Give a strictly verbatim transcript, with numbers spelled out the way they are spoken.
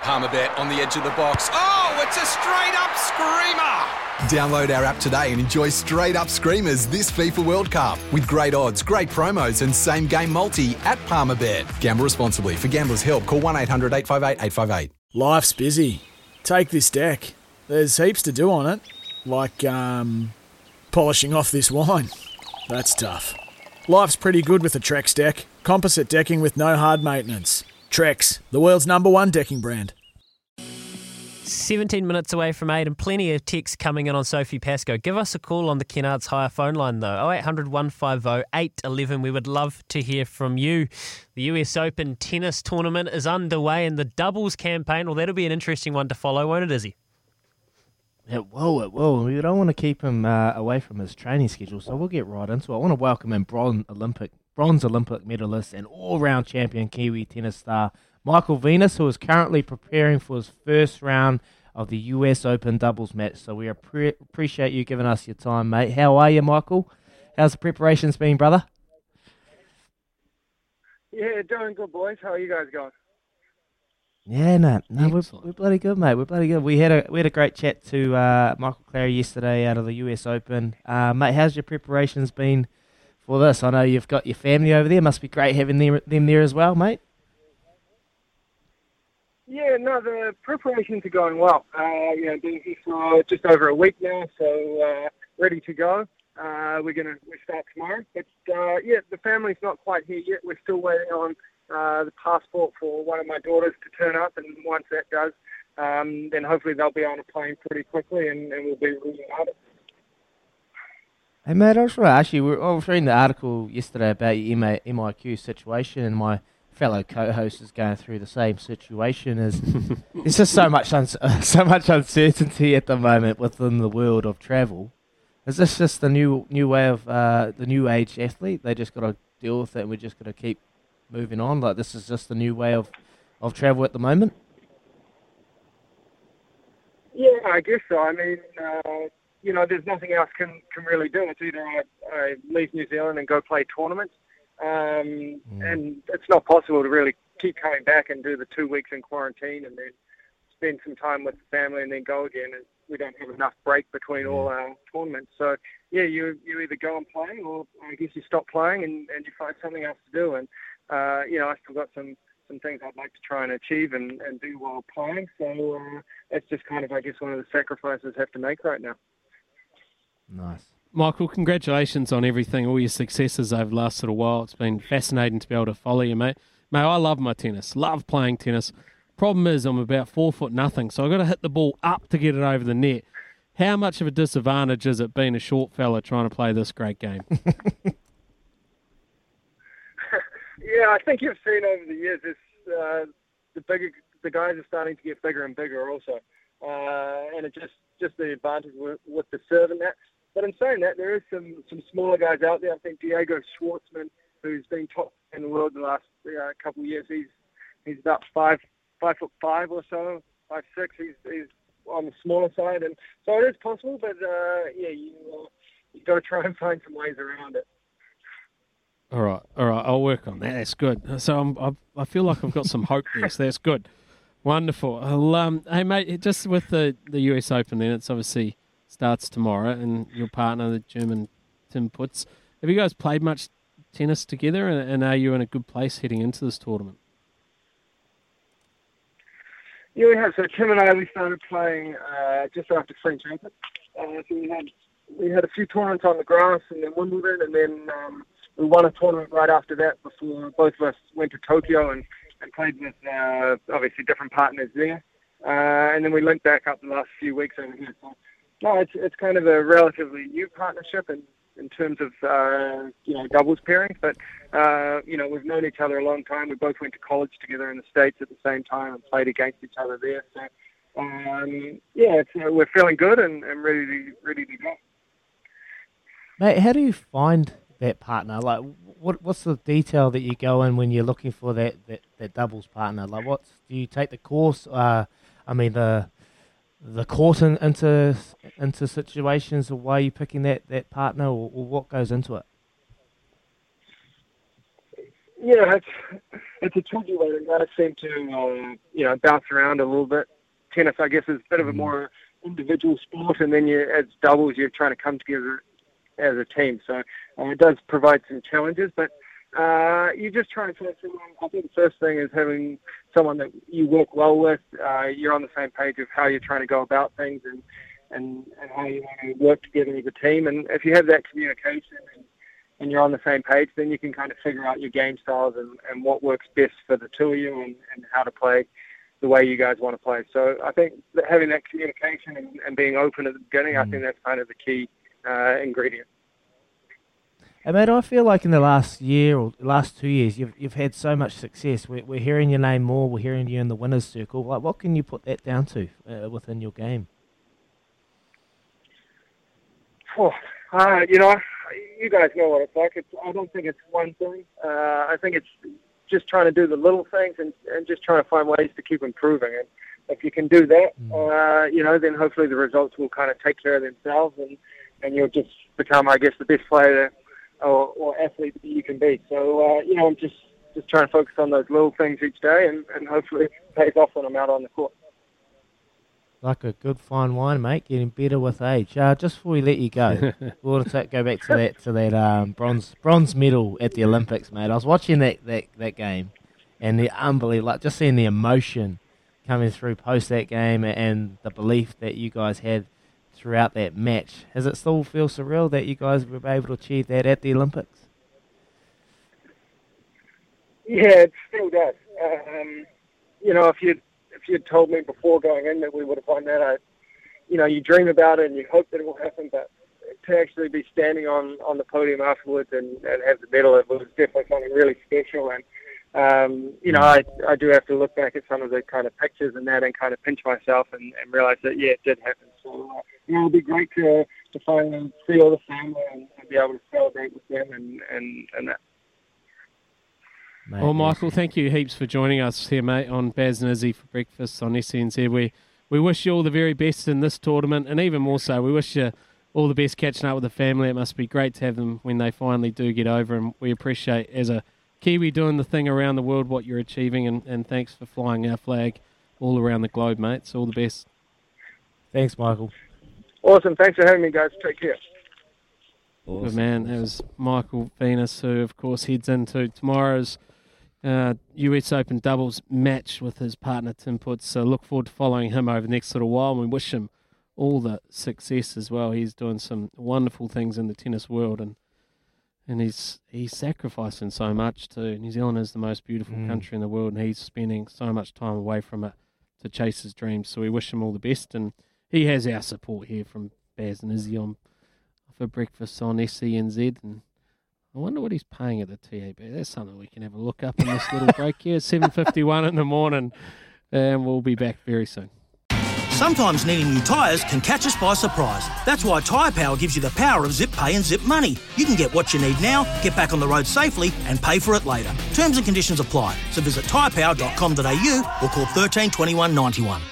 Palmerbet on the edge of the box. Oh, it's a straight-up screamer! Download our app today and enjoy straight-up screamers this FIFA World Cup with great odds, great promos and same-game multi at Palmerbet. Gamble responsibly. For Gamblers' Help, call one eight hundred eight five eight eight five eight. Life's busy. Take this deck. There's heaps to do on it, like um, polishing off this wine. That's tough. Life's pretty good with a Trex deck. Composite decking with no hard maintenance. Trex, the world's number one decking brand. seventeen minutes away from eight and plenty of texts coming in on Sophie Pascoe. Give us a call on the Kennards Hire phone line though, oh eight hundred one five oh eight one one. We would love to hear from you. The U S Open tennis tournament is underway and the doubles campaign, well, that'll be an interesting one to follow, won't it, Izzy? It will, it will. We don't want to keep him uh, away from his training schedule, so we'll get right into it. I want to welcome in bronze Olympic bronze Olympic medalist and all-round champion Kiwi tennis star Michael Venus, who is currently preparing for his first round of the U S Open doubles match. So we pre- appreciate you giving us your time, mate. How are you, Michael? How's the preparations been, brother? Yeah, doing good, boys. How are you guys going? Yeah, no, no, we're, we're bloody good, mate. We're bloody good. We had a we had a great chat to uh, Michael Clary yesterday out of the U S Open. Uh, mate, how's your preparations been? Well, this, I know you've got your family over there. Must be great having them, them there as well, mate. Yeah, no, the preparations are going well. Uh, you know, been here for just over a week now, so uh, ready to go. Uh, we're gonna we start tomorrow. But uh, yeah, the family's not quite here yet. We're still waiting on uh, the passport for one of my daughters to turn up, and once that does, um, then hopefully they'll be on a plane pretty quickly, and, and we'll be reunited. Hey, mate, I was going to ask you, we were, I was reading the article yesterday about your M I Q situation, and my fellow co-host is going through the same situation. As There's just so much un- so much uncertainty at the moment within the world of travel. Is this just the new new way of uh, the new age athlete? They just got to deal with it, and we're just going to keep moving on? Like, this is just the new way of, of travel at the moment? Yeah, I guess so. I mean... Uh... You know, there's nothing else can can really do. It's either I, I leave New Zealand and go play tournaments, um, mm. and it's not possible to really keep coming back and do the two weeks in quarantine and then spend some time with the family and then go again. And we don't have enough break between mm. all our tournaments. So, yeah, you you either go and play or I guess you stop playing and, and you find something else to do. And, uh, you know, I've still got some, some things I'd like to try and achieve and, and do while playing. So uh, that's just kind of, I guess, one of the sacrifices I have to make right now. Nice. Michael, congratulations on everything, all your successes over the last little while. It's been fascinating to be able to follow you, mate. Mate, I love my tennis, love playing tennis. Problem is I'm about four foot nothing, so I've got to hit the ball up to get it over the net. How much of a disadvantage is it being a short fella trying to play this great game? Yeah, I think you've seen over the years this, uh, the bigger, the guys are starting to get bigger and bigger also. Uh, and it just, just the advantage with, with the serve and that. But in saying that, there is some, some smaller guys out there. I think Diego Schwartzman, who's been top in the world the last uh, couple of years, he's he's about five five foot five or so, five six. He's he's on the smaller side, and so it is possible. But uh, yeah, you uh, you got to try and find some ways around it. All right, all right, I'll work on that. That's good. So I'm, I'm I feel like I've got some hope there. So that's good. Wonderful. Well, um, hey, mate, just with the, the U S Open then, it's obviously starts tomorrow, and your partner, the German Tim Putz. Have you guys played much tennis together, and, and are you in a good place heading into this tournament? Yeah, we have. So Tim and I, we started playing uh, just after French Open. Uh, so we had, we had a few tournaments on the grass, and then Wimbledon, and then um, we won a tournament right after that before both of us went to Tokyo and and played with, uh, obviously, different partners there. Uh, and then we linked back up the last few weeks over here. So, no, it's it's kind of a relatively new partnership, and in terms of, uh, you know, doubles pairing. But, uh, you know, we've known each other a long time. We both went to college together in the States at the same time and played against each other there. So, um, yeah, it's, uh, we're feeling good and, and ready to ready to go. Mate, how do you find that partner? Like, what what's the detail that you go in when you're looking for that, that, that doubles partner? Like, what do you take the course? Uh, I mean, the the court in, into into situations, or why are you picking that, that partner, or, or what goes into it? Yeah, it's it's a tricky one. It does seem to um, you know bounce around a little bit. Tennis, I guess, is a bit of a more individual sport, and then you as doubles, you're trying to come together as a team. So um, it does provide some challenges, but uh, you just try and find someone. I think the first thing is having someone that you work well with. Uh, you're on the same page of how you're trying to go about things and, and, and how you want to work together as a team. And if you have that communication and, and you're on the same page, then you can kind of figure out your game styles and, and what works best for the two of you and, and how to play the way you guys want to play. So I think that having that communication and, and being open at the beginning, mm. I think that's kind of the key Uh, ingredient. And mate, I feel like in the last year or last two years, you've you've had so much success. We're we're hearing your name more. We're hearing you in the winners' circle. Like, what can you put that down to uh, within your game? Oh, uh, you know, you guys know what it's like. It's, I don't think it's one thing. Uh, I think it's just trying to do the little things and, and just trying to find ways to keep improving. And if you can do that, mm. uh, you know, then hopefully the results will kind of take care of themselves and. And you'll just become, I guess, the best player or, or athlete that you can be. So, uh, you know, I'm just, just trying to focus on those little things each day and, and hopefully it pays off when I'm out on the court. Like a good fine wine, mate, getting better with age. Uh, just before we let you go, we'll take, go back to that to that um, bronze bronze medal at the Olympics, mate. I was watching that, that, that game and the unbelievable, like, just seeing the emotion coming through post that game and the belief that you guys had throughout that match. Does it still feel surreal that you guys were able to achieve that at the Olympics? Yeah, it still does. Um, you know, if you'd, if you'd told me before going in that we would have won that, I, you know, you dream about it and you hope that it will happen, but to actually be standing on, on the podium afterwards and, and have the medal, it was definitely something really special. And, um, you know, I, I do have to look back at some of the kind of pictures and that and kind of pinch myself and, and realise that, yeah, it did happen. So, uh, you know, it'll be great to to finally see all the family and, and be able to celebrate with them and, and, and that. Mate, well, Michael, thank you heaps for joining us here, mate, on Baz and Izzy for breakfast on S C N Z. We, we wish you all the very best in this tournament, and even more so, we wish you all the best catching up with the family. It must be great to have them when they finally do get over, and we appreciate, as a Kiwi doing the thing around the world, what you're achieving, and, and thanks for flying our flag all around the globe, mate. So all the best. Thanks, Michael. Awesome. Thanks for having me, guys. Take care. Awesome. Good man. That was Michael Venus, who, of course, heads into tomorrow's uh, U S Open doubles match with his partner, Tim Putz. So look forward to following him over the next little while, and we wish him all the success as well. He's doing some wonderful things in the tennis world, and and he's, he's sacrificing so much too. New Zealand is the most beautiful mm. country in the world, and he's spending so much time away from it to chase his dreams. So we wish him all the best, and he has our support here from Baz and Izzy on for breakfast on S C N Z. And I wonder what he's paying at the T A B. That's something we can have a look up in this little break here. It's seven fifty-one in the morning, and we'll be back very soon. Sometimes needing new tyres can catch us by surprise. That's why Tyre Power gives you the power of Zip Pay and Zip Money. You can get what you need now, get back on the road safely and pay for it later. Terms and conditions apply. So visit tyre power dot com dot a u or call one three two one, nine one.